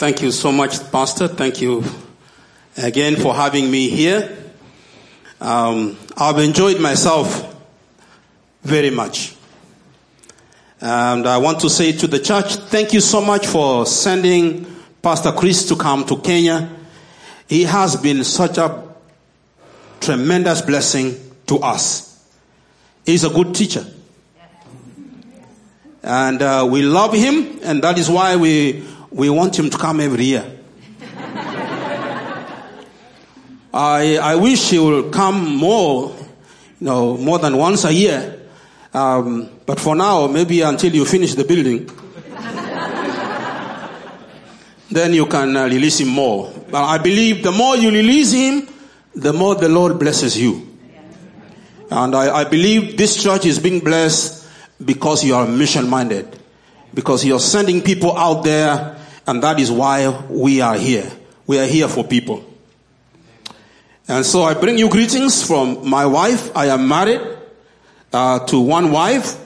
Thank you so much, Pastor. Thank you again for having me here. I've enjoyed myself very much. And I want to say to the church, thank you so much for sending Pastor Chris to come to Kenya. He has been such a tremendous blessing to us. He's a good teacher. And we love him, and that is why we want him to come every year. I wish he will come more than once a year. But for now, maybe until you finish the building, then you can release him more. But I believe the more you release him, the more the Lord blesses you. And I believe this church is being blessed because you are mission-minded, because you are sending people out there, and that is why we are here. We are here for people. And so I bring you greetings from my wife. I am married to one wife.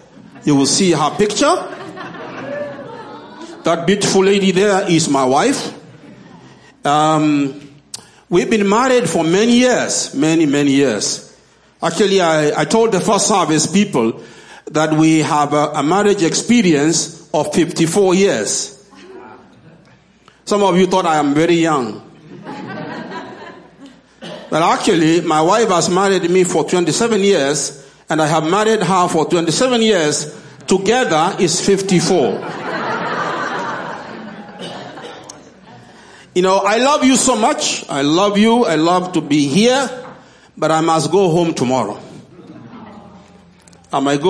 You will see her picture. That beautiful lady there is my wife. We've been married for many years. Actually, I told the first service people that we have a marriage experience of 54 years. Some of you thought I am very young. But actually, my wife has married me for 27 years, and I have married her for 27 years. Together is 54. I love you so much. I love you. I love to be here. But I must go home tomorrow. I must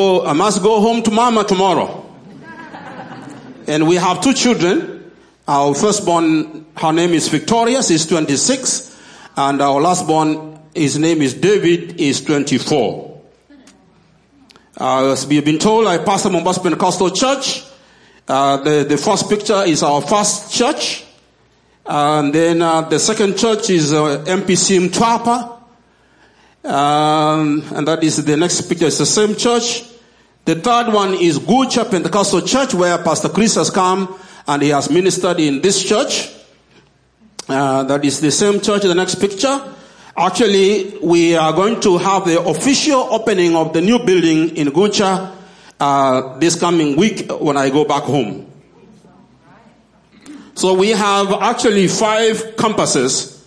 go home to Mama tomorrow. And we have two children. Our firstborn, her name is Victoria, she's 26. And our lastborn, his name is David, is 24. As we've been told, I pastor Mombasa Pentecostal Church. The first picture is our first church. And then the second church is MPC Mtwapa. And that is the next picture. It's the same church. The third one is Good Chapel Pentecostal Church, where Pastor Chris has come and he has ministered in this church. That is the same church. The next picture. Actually, we are going to have the official opening of the new building in Gocha this coming week when I go back home. So we have actually 5 campuses.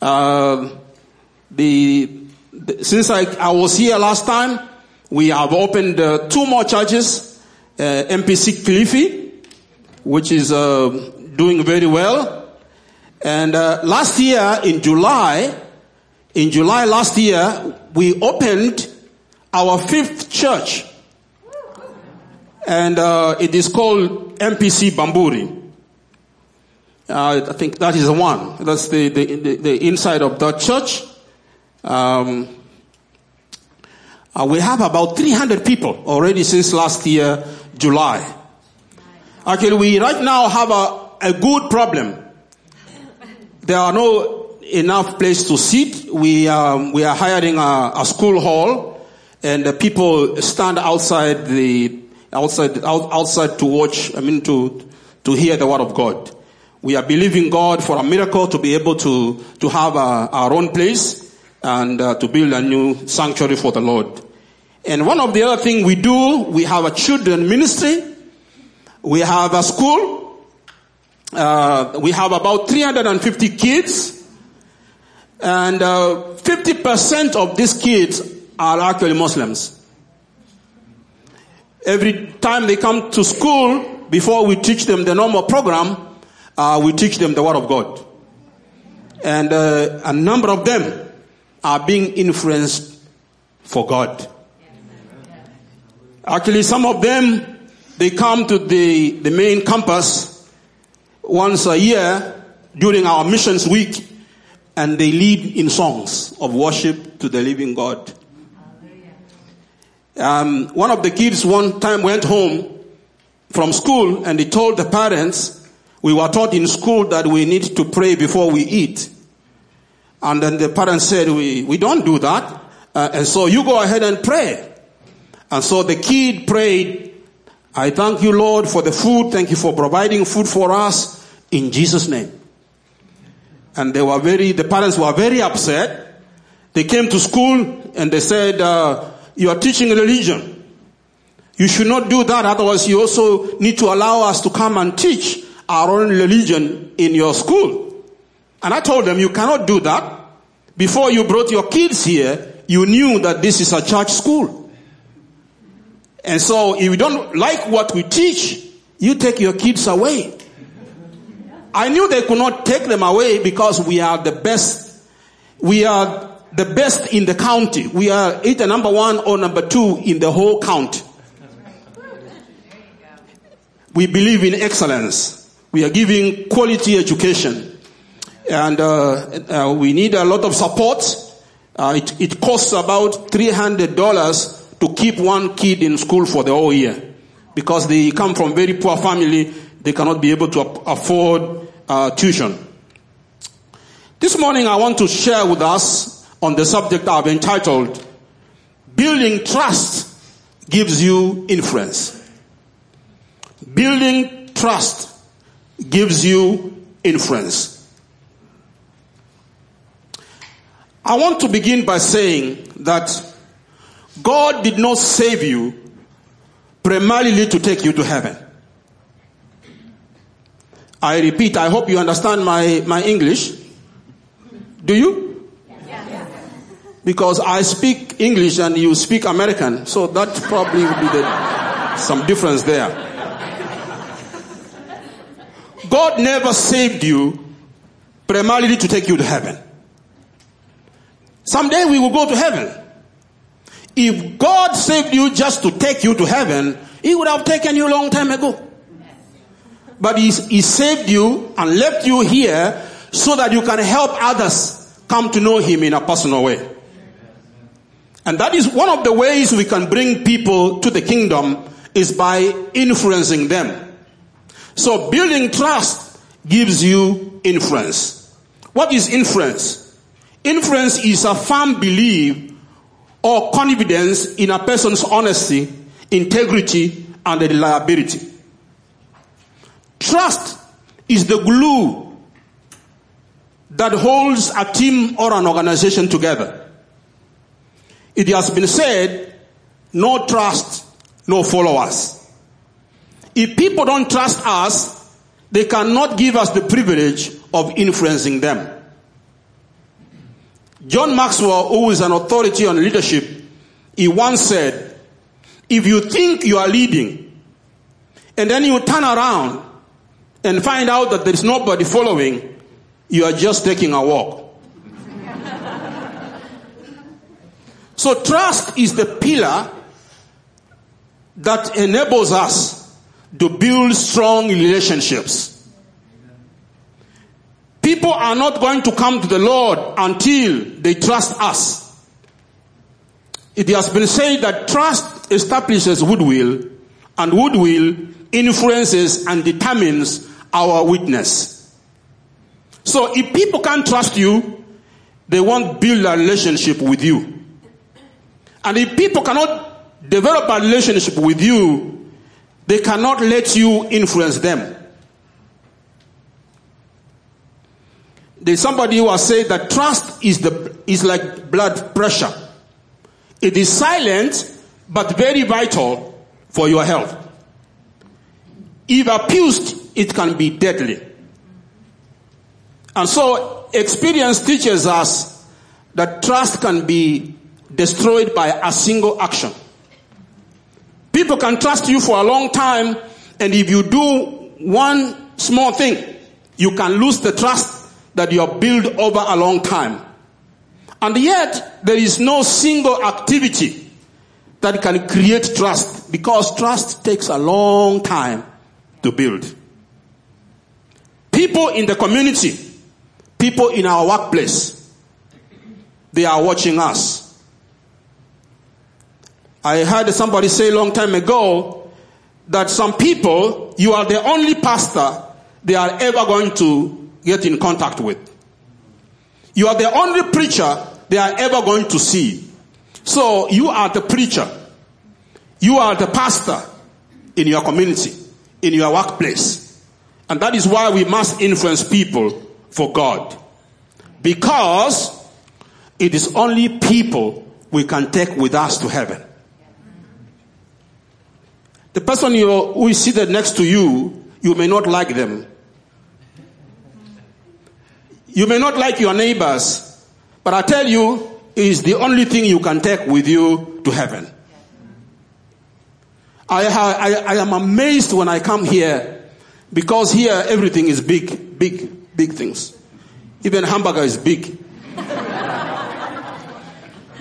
Since I was here last time, we have opened 2 more churches, MPC Kilifi, which is doing very well. And last year, in July last year, we opened our 5th church. And it is called MPC Bamburi. I think that is the one. That's the inside of that church. We have about 300 people already since last year, July. Actually, we right now have a good problem. There are no enough place to sit. We are hiring a school hall, and the people stand outside to watch. To hear the word of God. We are believing God for a miracle to be able to have our own place. And to build a new sanctuary for the Lord. And one of the other things we do, we have a children ministry. We have a school. We have about 350 kids. And 50% of these kids are actually Muslims. Every time they come to school, before we teach them the normal program, we teach them the Word of God. And a number of them are being influenced for God. Actually, some of them, they come to the main campus once a year during our missions week, and they lead in songs of worship to the living God. One of the kids one time went home from school, and he told the parents, we were taught in school that we need to pray before we eat. And then the parents said, we don't do that. And so you go ahead and pray. And so the kid prayed, I thank you, Lord, for the food. Thank you for providing food for us. in Jesus' name. And they were the parents were very upset. They came to school and they said, you are teaching religion. You should not do that. Otherwise, you also need to allow us to come and teach our own religion in your school. And I told them, you cannot do that. Before you brought your kids here, you knew that this is a church school. And so if you don't like what we teach, you take your kids away. I knew they could not take them away because we are the best. We are the best in the county. We are either number one or number two in the whole county. We believe in excellence. We are giving quality education. And we need a lot of support. It costs about $300 to keep one kid in school for the whole year. Because they come from very poor family, they cannot be able to afford tuition. This morning I want to share with us on the subject I've entitled, Building Trust Gives You Influence. Building trust gives you influence. I want to begin by saying that God did not save you primarily to take you to heaven. I repeat, I hope you understand my English. Do you? Yeah. Because I speak English and you speak American, so that probably would be some difference there. God never saved you primarily to take you to heaven. Someday we will go to heaven. If God saved you just to take you to heaven, He would have taken you a long time ago. But He saved you and left you here so that you can help others come to know Him in a personal way. And that is one of the ways we can bring people to the kingdom, is by influencing them. So building trust gives you influence. What is influence? Influence is a firm belief or confidence in a person's honesty, integrity, and reliability. Trust is the glue that holds a team or an organization together. It has been said, no trust, no followers. If people don't trust us, they cannot give us the privilege of influencing them. John Maxwell, who is an authority on leadership, he once said, if you think you are leading, and then you turn around and find out that there is nobody following, you are just taking a walk. So trust is the pillar that enables us to build strong relationships. People are not going to come to the Lord until they trust us. It has been said that trust establishes goodwill, and goodwill influences and determines our witness. So if people can't trust you, they won't build a relationship with you. And if people cannot develop a relationship with you, they cannot let you influence them. There's somebody who has said that trust is like blood pressure. It is silent but very vital for your health. If abused, it can be deadly. And so experience teaches us that trust can be destroyed by a single action. People can trust you for a long time, and if you do one small thing, you can lose the trust that you have built over a long time. And yet, there is no single activity that can create trust, because trust takes a long time to build. People in the community, people in our workplace, they are watching us. I heard somebody say a long time ago that some people, you are the only pastor they are ever going to get in contact with. You are the only preacher they are ever going to see. So you are the preacher. You are the pastor in your community, in your workplace, And that is why we must influence people for God. Because it is only people we can take with us to heaven. The person who is seated next to you, you may not like them. You may not like your neighbors. But I tell you, it is the only thing you can take with you to heaven. I am amazed when I come here. Because here everything is big, big, big things. Even hamburger is big.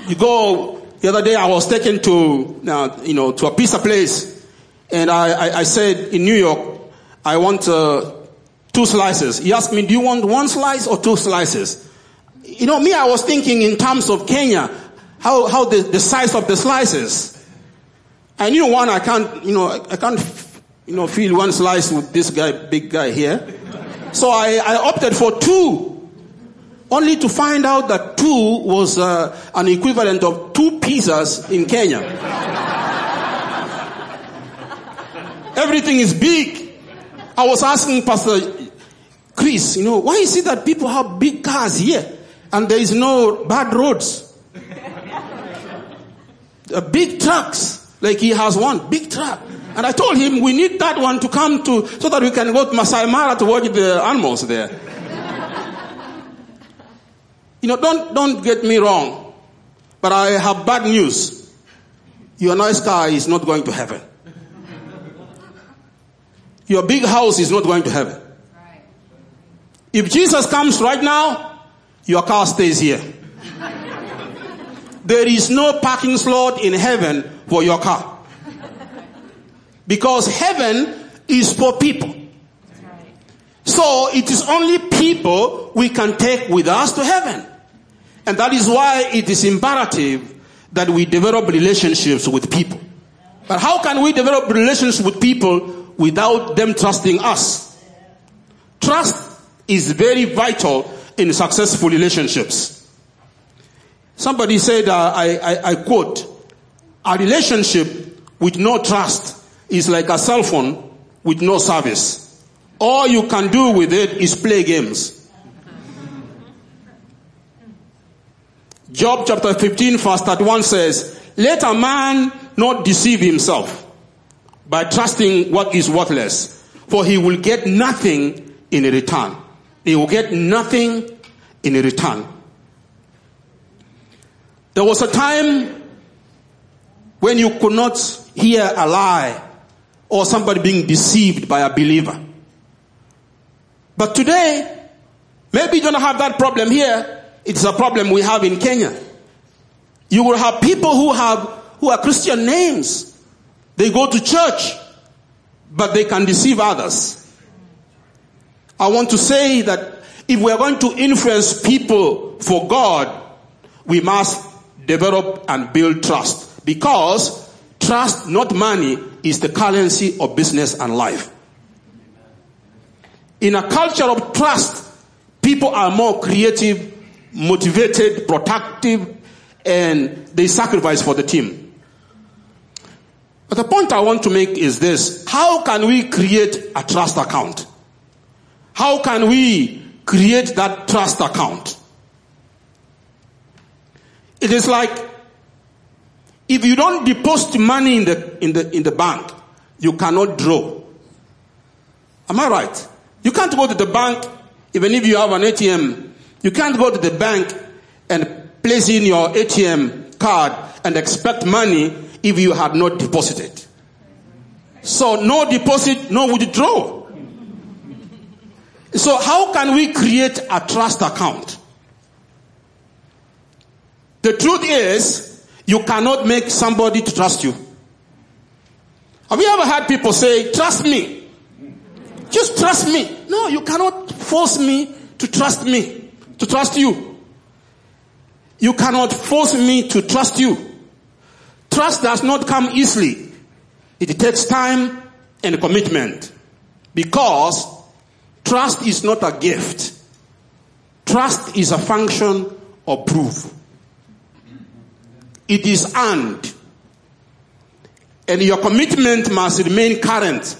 You go, the other day I was taken to a pizza place. And I said, in New York, I want two slices. He asked me, do you want one slice or two slices? You know, me, I was thinking in terms of Kenya, how the size of the slices. I knew one, I can't feel one slice with this guy, big guy here. So I opted for two, only to find out that two was an equivalent of two pizzas in Kenya. Everything is big. I was asking Pastor Chris, why is it that people have big cars here and there is no bad roads? Big trucks, like he has one, big truck. And I told him we need that one to come to, so that we can go to Masai Mara to watch the animals there. Don't get me wrong, but I have bad news. Your nice car is not going to heaven. Your big house is not going to heaven. If Jesus comes right now, your car stays here. There is no parking slot in heaven for your car. Because heaven is for people. That's right. So it is only people we can take with us to heaven. And that is why it is imperative that we develop relationships with people. But how can we develop relations with people without them trusting us? Trust is very vital in successful relationships. Somebody said, I quote, a relationship with no trust is like a cell phone with no service. All you can do with it is play games. Job chapter 15 verse 31 says, let a man not deceive himself by trusting what is worthless, for he will get nothing in return. He will get nothing in return. There was a time when you could not hear a lie or somebody being deceived by a believer. But today, maybe you don't have that problem here. It's a problem we have in Kenya. You will have people who are Christian names. They go to church, but they can deceive others. I want to say that if we are going to influence people for God, we must develop and build trust. Because trust, not money, is the currency of business and life. In a culture of trust, people are more creative, motivated, productive, and they sacrifice for the team. But the point I want to make is this: how can we create a trust account? How can we create that trust account? It is like, if you don't deposit money in the bank, you cannot draw. Am I right? You can't go to the bank, even if you have an ATM. You can't go to the bank and place in your ATM card and expect money if you had not deposited. So no deposit, no withdrawal. So how can we create a trust account? The truth is, you cannot make somebody to trust you. Have you ever heard people say, trust me? Just trust me. No, you cannot force me, to trust you. You cannot force me to trust you. Trust does not come easily. It takes time and commitment. Because trust is not a gift. Trust is a function of proof. It is earned. And your commitment must remain current.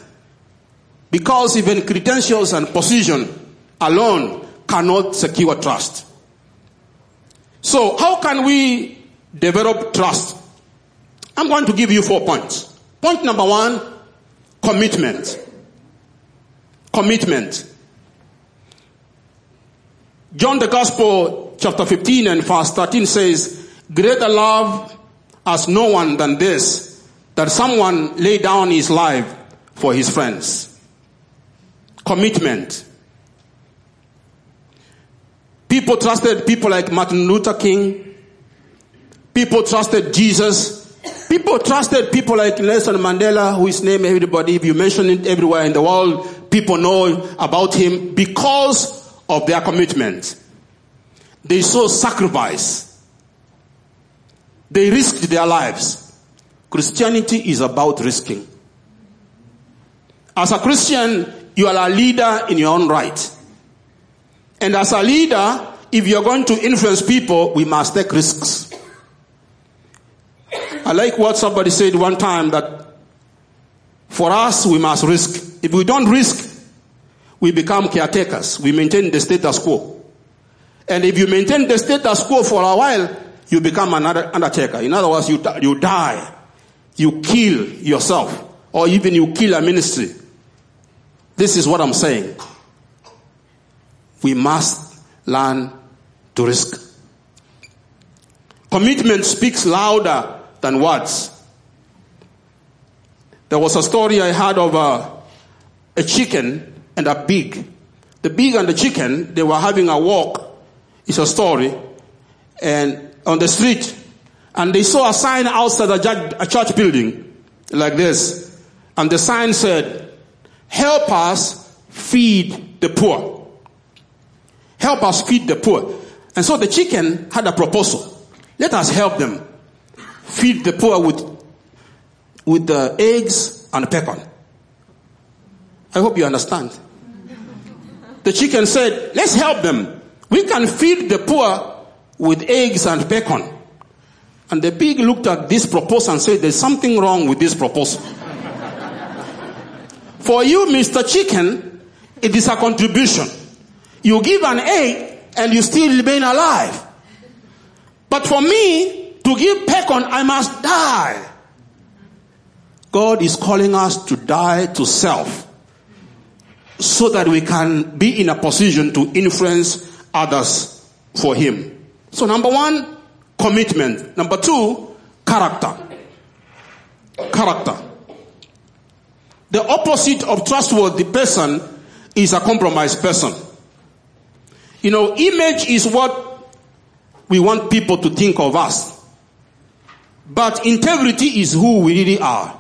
Because even credentials and position alone cannot secure trust. So how can we develop trust? I'm going to give you 4 points. Point number one, commitment. Commitment. John the Gospel, chapter 15 and verse 13 says, "Greater love has no one than this, that someone lay down his life for his friends." Commitment. People trusted people like Martin Luther King. People trusted Jesus. People trusted people like Nelson Mandela, whose name everybody, if you mention it everywhere in the world, people know about him because of their commitment. They saw sacrifice. They risked their lives. Christianity is about risking. As a Christian, you are a leader in your own right. And as a leader, if you're going to influence people, we must take risks. I like what somebody said one time, that for us, we must risk. If we don't risk, we become caretakers. We maintain the status quo. And if you maintain the status quo for a while, you become another undertaker. In other words, you die. You kill yourself. Or even you kill a ministry. This is what I'm saying. We must learn to risk. Commitment speaks louder than words. There was a story I heard of a chicken and a pig. The pig and the chicken, they were having a walk. It's a story. And on the street, and they saw a sign outside a church building like this. And the sign said, "Help us feed the poor. Help us feed the poor." And so the chicken had a proposal. Let us help them. Feed the poor with the eggs and bacon. I hope you understand. The chicken said, "Let's help them. We can feed the poor with eggs and bacon." And the pig looked at this proposal and said, "There's something wrong with this proposal." For you, Mr. Chicken, it is a contribution. You give an egg and you still remain alive. But for me, to give bacon, I must die. God is calling us to die to self so that we can be in a position to influence others for Him. So number one, commitment. Number two, character. Character. The opposite of trustworthy person is a compromised person. You know, image is what we want people to think of us. But integrity is who we really are.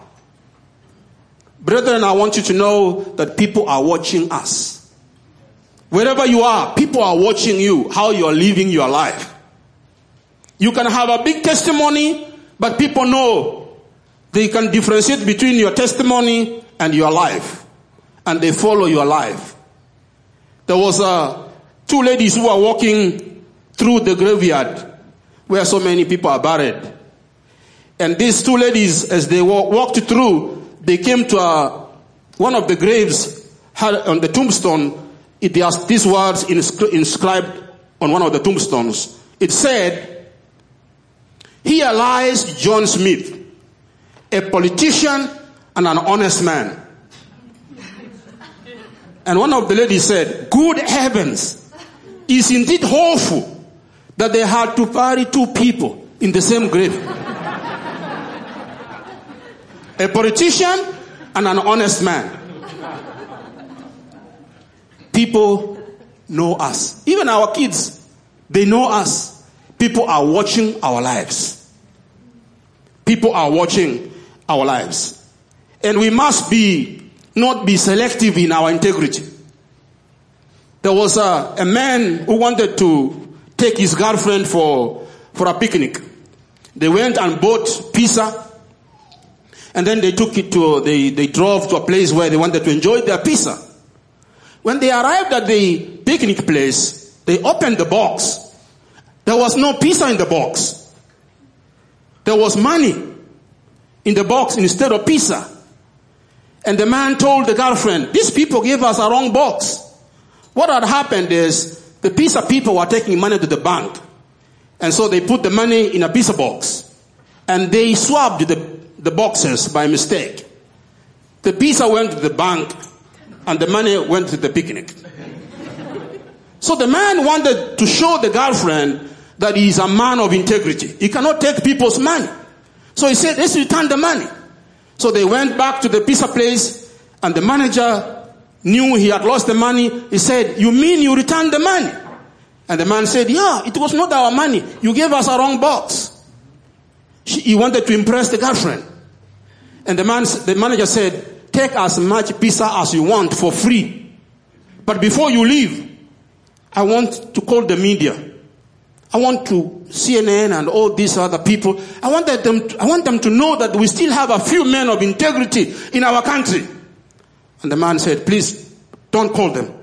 Brethren, I want you to know that people are watching us. Wherever you are, people are watching you, how you are living your life. You can have a big testimony, but people know they can differentiate between your testimony and your life. And they follow your life. There was two ladies who were walking through the graveyard where so many people are buried. And these two ladies, as they walked through, they came to one of the graves on the tombstone. It has these words inscribed on one of the tombstones. It said, "Here lies John Smith, a politician and an honest man." And one of the ladies said, "Good heavens, it's indeed awful that they had to bury two people in the same grave. A politician and an honest man." People know us. Even our kids, they know us. People are watching our lives. People are watching our lives. And we must not be selective in our integrity. There was a man who wanted to take his girlfriend for a picnic. They went and bought pizza. And then they took it they drove to a place where they wanted to enjoy their pizza. When they arrived at the picnic place, they opened the box. There was no pizza in the box. There was money in the box instead of pizza. And the man told the girlfriend, these people gave us a wrong box. What had happened is the Pisa people were taking money to the bank. And so they put the money in a Pisa box. And they swapped the boxes by mistake. The Pisa went to the bank and the money went to the picnic. So the man wanted to show the girlfriend that he is a man of integrity. He cannot take people's money. So he said, let's return the money. So they went back to the pizza place, and the manager knew he had lost the money. He said, you mean you returned the money? And the man said, yeah, it was not our money. You gave us a wrong box. He wanted to impress the girlfriend. And the manager said, take as much pizza as you want for free. But before you leave, I want to call the media. I want to CNN and all these other people. I want them to know that we still have a few men of integrity in our country. And the man said, please don't call them.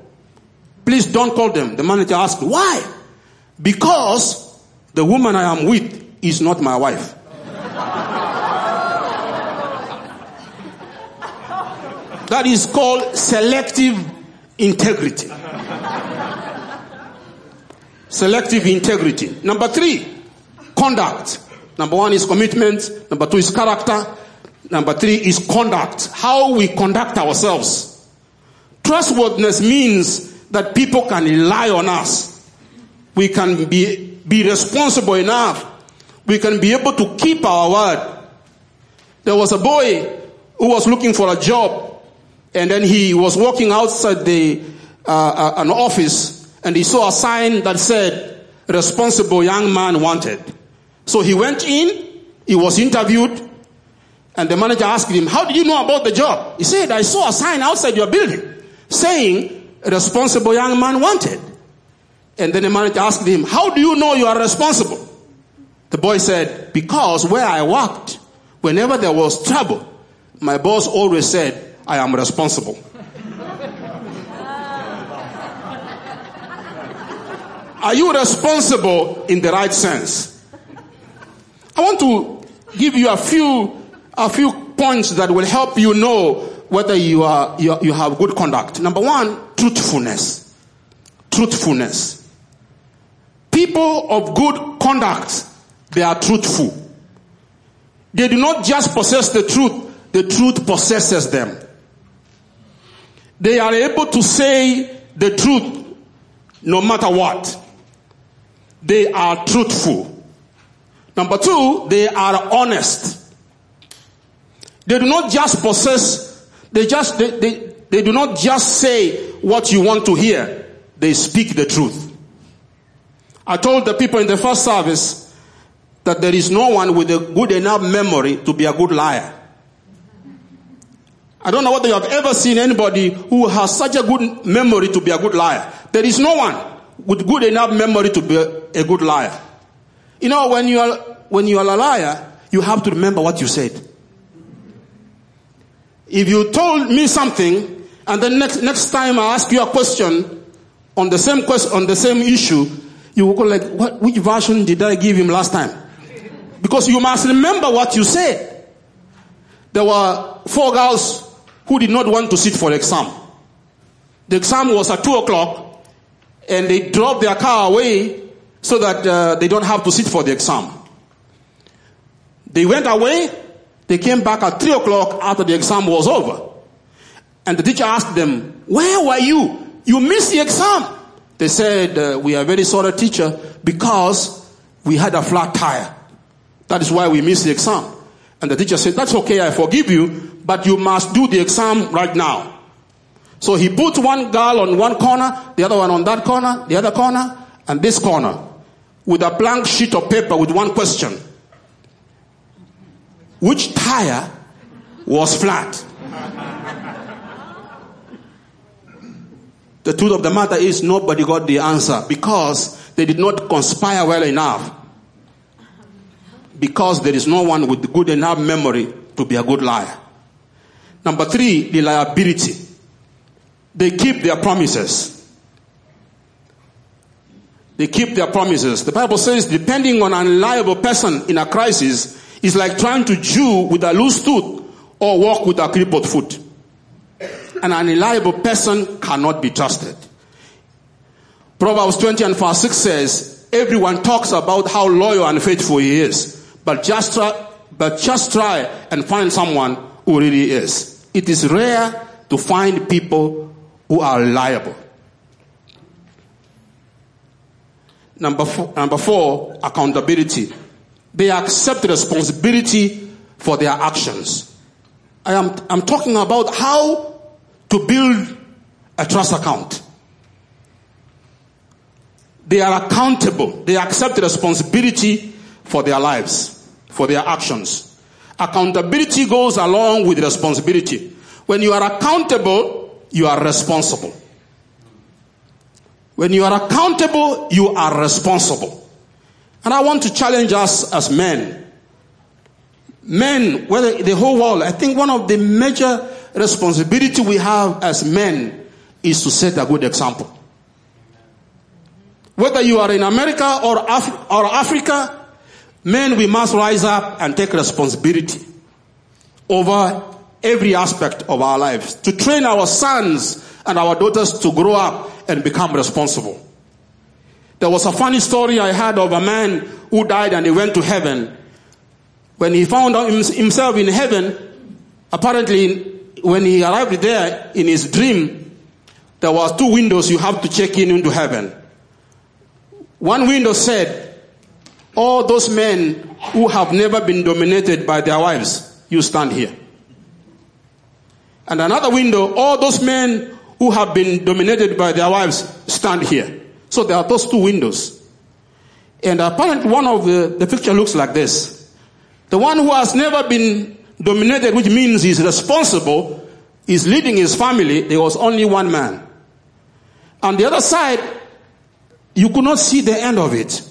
Please don't call them. The manager asked, why? Because the woman I am with is not my wife. That is called selective integrity. Selective integrity. Number three, conduct. Number one is commitment. Number two is character. Number three is conduct. How we conduct ourselves. Trustworthiness means that people can rely on us. We can be responsible enough. We can be able to keep our word. There was a boy who was looking for a job, and then he was walking outside an office. And he saw a sign that said, responsible young man wanted. So he went in, he was interviewed, and the manager asked him, how did you know about the job? He said, I saw a sign outside your building saying, responsible young man wanted. And then the manager asked him, how do you know you are responsible? The boy said, because where I worked, whenever there was trouble, my boss always said, I am responsible. Are you responsible in the right sense? I want to give you a few points that will help you know whether you have good conduct. Number one, truthfulness. Truthfulness. People of good conduct, they are truthful. They do not just possess the truth possesses them. They are able to say the truth no matter what. They are truthful. Number two, they are honest. They do not just possess, they do not just say what you want to hear. They speak the truth. I told the people in the first service that there is no one with a good enough memory to be a good liar. I don't know whether you have ever seen anybody who has such a good memory to be a good liar. There is no one with good enough memory to be a good liar. You know, when you are a liar, you have to remember what you said. If you told me something, and then next time I ask you a question on the same issue, you will go like, which version did I give him last time? Because you must remember what you said. There were four girls who did not want to sit for the exam. The exam was at 2:00. And they drop their car away so that they don't have to sit for the exam. They went away. They came back at 3:00 after the exam was over. And the teacher asked them, where were you? You missed the exam. They said, we are very sorry, teacher, because we had a flat tire. That is why we missed the exam. And the teacher said, that's okay, I forgive you, but you must do the exam right now. So he put one girl on one corner, the other one on that corner, the other corner, and this corner, with a blank sheet of paper with one question. Which tire was flat? The truth of the matter is nobody got the answer because they did not conspire well enough. Because there is no one with good enough memory to be a good liar. Number three, reliability. They keep their promises. They keep their promises. The Bible says depending on an unreliable person in a crisis is like trying to chew with a loose tooth or walk with a crippled foot. an unreliable person cannot be trusted. Proverbs 20 and verse 6 says, everyone talks about how loyal and faithful he is, but just try and find someone who really is. It is rare to find people who are reliable. Number four, accountability. They accept responsibility for their actions. I'm talking about how to build a trust account. They are accountable. They accept responsibility for their lives, for their actions. Accountability goes along with responsibility. When you are accountable, you are responsible. When you are accountable, you are responsible. And I want to challenge us as men. Men, whether the whole world, I think one of the major responsibility we have as men is to set a good example. Whether you are in America or Africa, men, we must rise up and take responsibility over every aspect of our lives, to train our sons and our daughters to grow up and become responsible. There was a funny story I heard of a man who died and he went to heaven. When he found himself in heaven, apparently when he arrived there in his dream, there was two windows you have to check into heaven. One window said, all those men who have never been dominated by their wives, you stand here. And another window, all those men who have been dominated by their wives, stand here. So there are those two windows. And apparently one of the picture looks like this. The one who has never been dominated, which means he's responsible, is leading his family. There was only one man. On the other side, you could not see the end of it.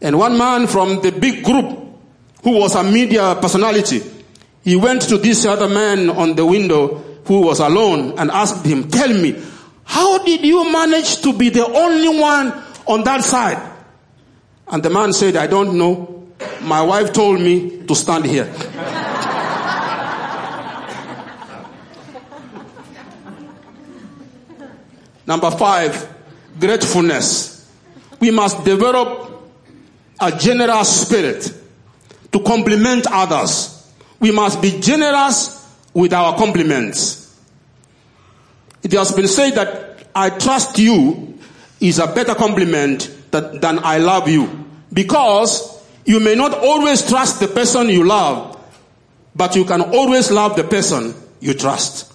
And one man from the big group, who was a media personality, he went to this other man on the window who was alone and asked him, tell me, how did you manage to be the only one on that side? And the man said, I don't know. My wife told me to stand here. Number five, gratefulness. We must develop a generous spirit to compliment others. We must be generous with our compliments. It has been said that I trust you is a better compliment than I love you. Because you may not always trust the person you love, but you can always love the person you trust.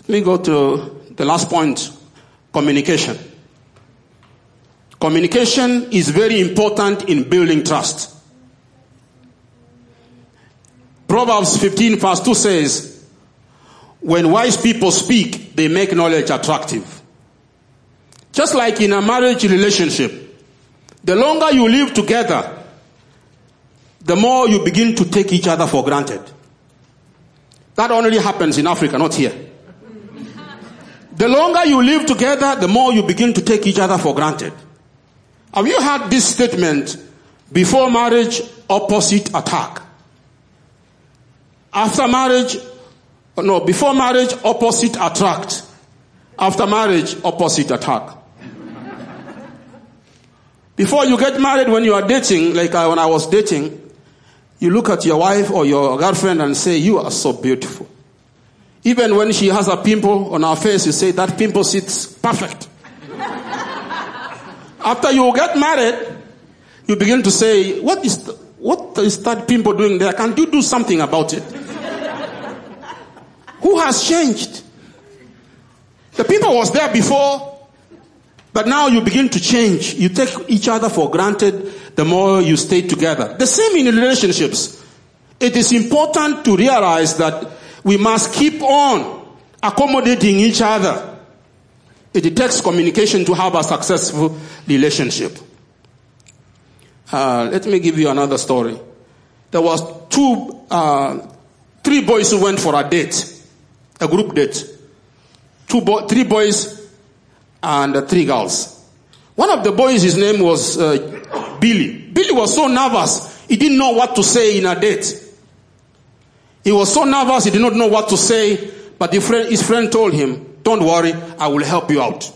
Let me go to the last point, communication. Communication is very important in building trust. Proverbs 15 verse 2 says, when wise people speak, they make knowledge attractive. Just like in a marriage relationship, the longer you live together, the more you begin to take each other for granted. That only happens in Africa, not here. The longer you live together, the more you begin to take each other for granted. Have you heard this statement? Before marriage, opposite attack. Before marriage, opposite attract. After marriage, opposite attack. Before you get married, when you are dating, when I was dating, you look at your wife or your girlfriend and say, you are so beautiful. Even when she has a pimple on her face, you say, that pimple sits perfect. After you get married, you begin to say, what is that pimple doing there? Can't you do something about it? Who has changed? The pimple was there before, but now you begin to change. You take each other for granted the more you stay together. The same in relationships. It is important to realize that we must keep on accommodating each other. It takes communication to have a successful relationship. Let me give you another story. There was three boys who went for a date, a group date. Three boys and three girls. One of the boys, his name was Billy. Billy was so nervous, he didn't know what to say in a date. He was so nervous, he did not know what to say, but his friend told him, "Don't worry, I will help you out.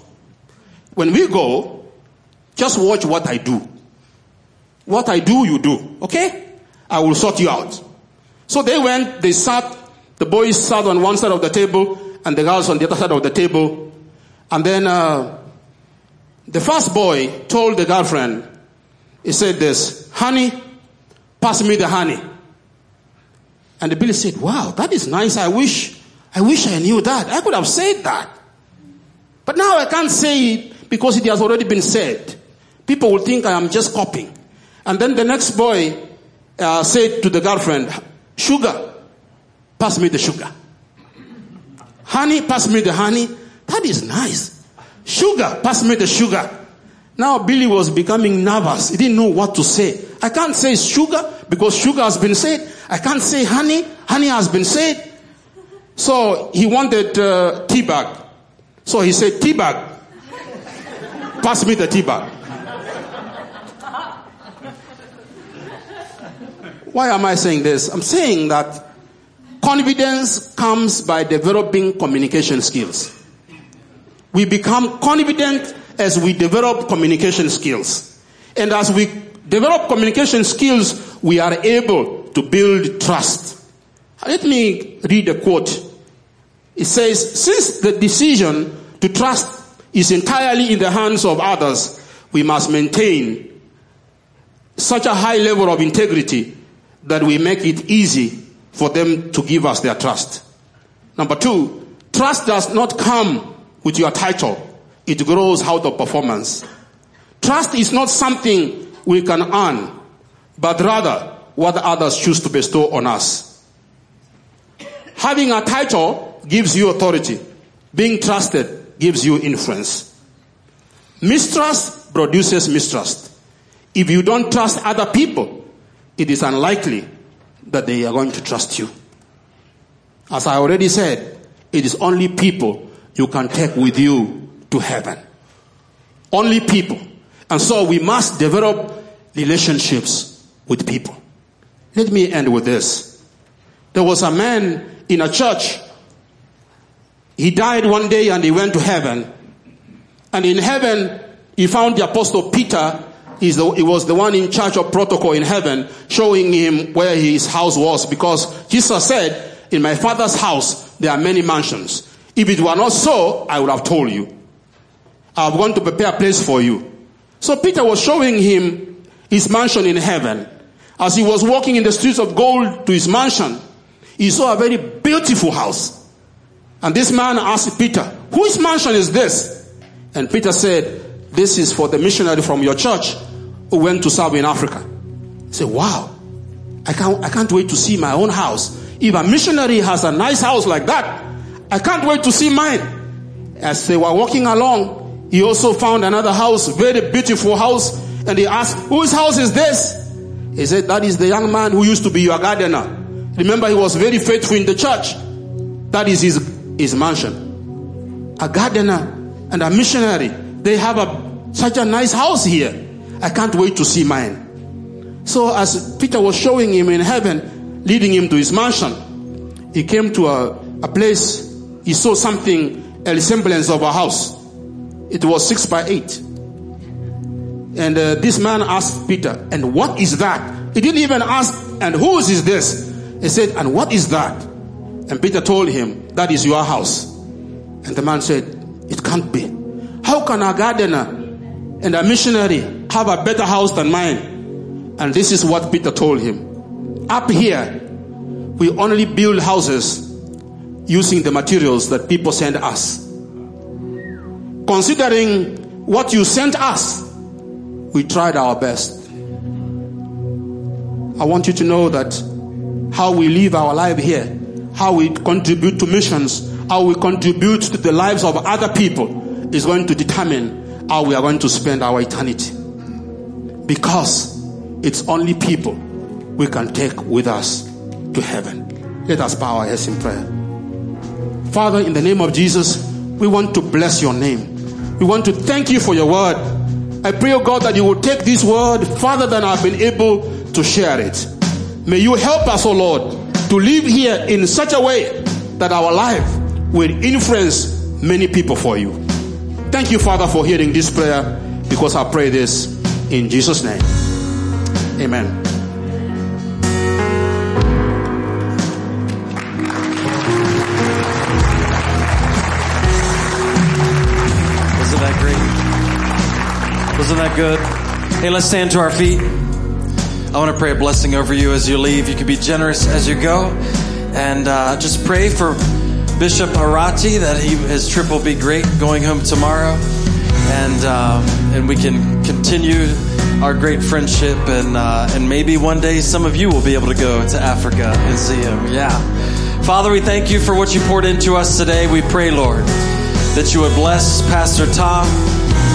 When we go, just watch what I do. What I do, you do, okay? I will sort you out." So they went, they sat, the boys sat on one side of the table, and the girls on the other side of the table. And then the first boy told the girlfriend, he said this, "Honey, pass me the honey." And the Billy said, "Wow, that is nice. I wish I knew that. I could have said that. But now I can't say it because it has already been said. People will think I am just copying." And then the next boy said to the girlfriend, "Sugar, pass me the sugar. Honey, pass me the honey. That is nice. Sugar, pass me the sugar." Now Billy was becoming nervous. He didn't know what to say. I can't say sugar because sugar has been said. I can't say honey. Honey has been said. So he wanted tea bag. So he said, "Tea bag, pass me the tea bag." Why am I saying this? I'm saying that confidence comes by developing communication skills. We become confident as we develop communication skills. And as we develop communication skills, we are able to build trust. Let me read a quote. It says, "Since the decision to trust is entirely in the hands of others, we must maintain such a high level of integrity that we make it easy for them to give us their trust." Number two, trust does not come with your title. It grows out of performance. Trust is not something we can earn, but rather what others choose to bestow on us. Having a title gives you authority. Being trusted gives you influence. Mistrust produces mistrust. If you don't trust other people, it is unlikely that they are going to trust you. As I already said, it is only people you can take with you to heaven. Only people. And so we must develop relationships with people. Let me end with this. There was a man in a church. He died one day and he went to heaven. And in heaven, he found the Apostle Peter. He was the one in charge of protocol in heaven, showing him where his house was. Because Jesus said, "In my Father's house, there are many mansions. If it were not so, I would have told you. I have gone to prepare a place for you." So Peter was showing him his mansion in heaven. As he was walking in the streets of gold to his mansion, he saw a very beautiful house. And this man asked Peter, "Whose mansion is this?" And Peter said, "This is for the missionary from your church who went to serve in Africa." He said, "Wow, I can't wait to see my own house. If a missionary has a nice house like that, I can't wait to see mine." As they were walking along, he also found another house, very beautiful house. And he asked, "Whose house is this?" He said, "That is the young man who used to be your gardener. Remember, he was very faithful in the church. That is his mansion." A gardener and a missionary, they have such a nice house here. I can't wait to see mine. So as Peter was showing him in heaven, leading him to his mansion, he came to a place. He saw something, a resemblance of a house. It was 6 by 8. And this man asked Peter, "And what is that?" He didn't even ask, "And whose is this?" He said, "And what is that?" And Peter told him, "That is your house." And the man said, "It can't be. How can a gardener and a missionary have a better house than mine?" And this is what Peter told him. Up here, we only build houses using the materials that people send us. Considering what you sent us, we tried our best. I want you to know that how we live our life here, how we contribute to missions, how we contribute to the lives of other people is going to determine how we are going to spend our eternity. Because it's only people we can take with us to heaven. Let us bow our heads in prayer. Father, in the name of Jesus, we want to bless your name. We want to thank you for your word. I pray, oh God, that you will take this word farther than I've been able to share it. May you help us, O Lord, to live here in such a way that our life will influence many people for you. Thank you, Father, for hearing this prayer, because I pray this in Jesus' name. Amen. Wasn't that good? Hey, let's stand to our feet. I want to pray a blessing over you as you leave. You can be generous as you go. And just pray for Bishop Arati that his trip will be great going home tomorrow. And we can continue our great friendship. And maybe one day some of you will be able to go to Africa and see him. Yeah. Father, we thank you for what you poured into us today. We pray, Lord, that you would bless Pastor Tom.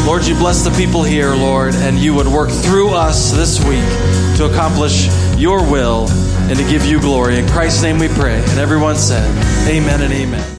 Lord, you bless the people here, Lord, and you would work through us this week to accomplish your will and to give you glory. In Christ's name we pray. And everyone said, amen and amen.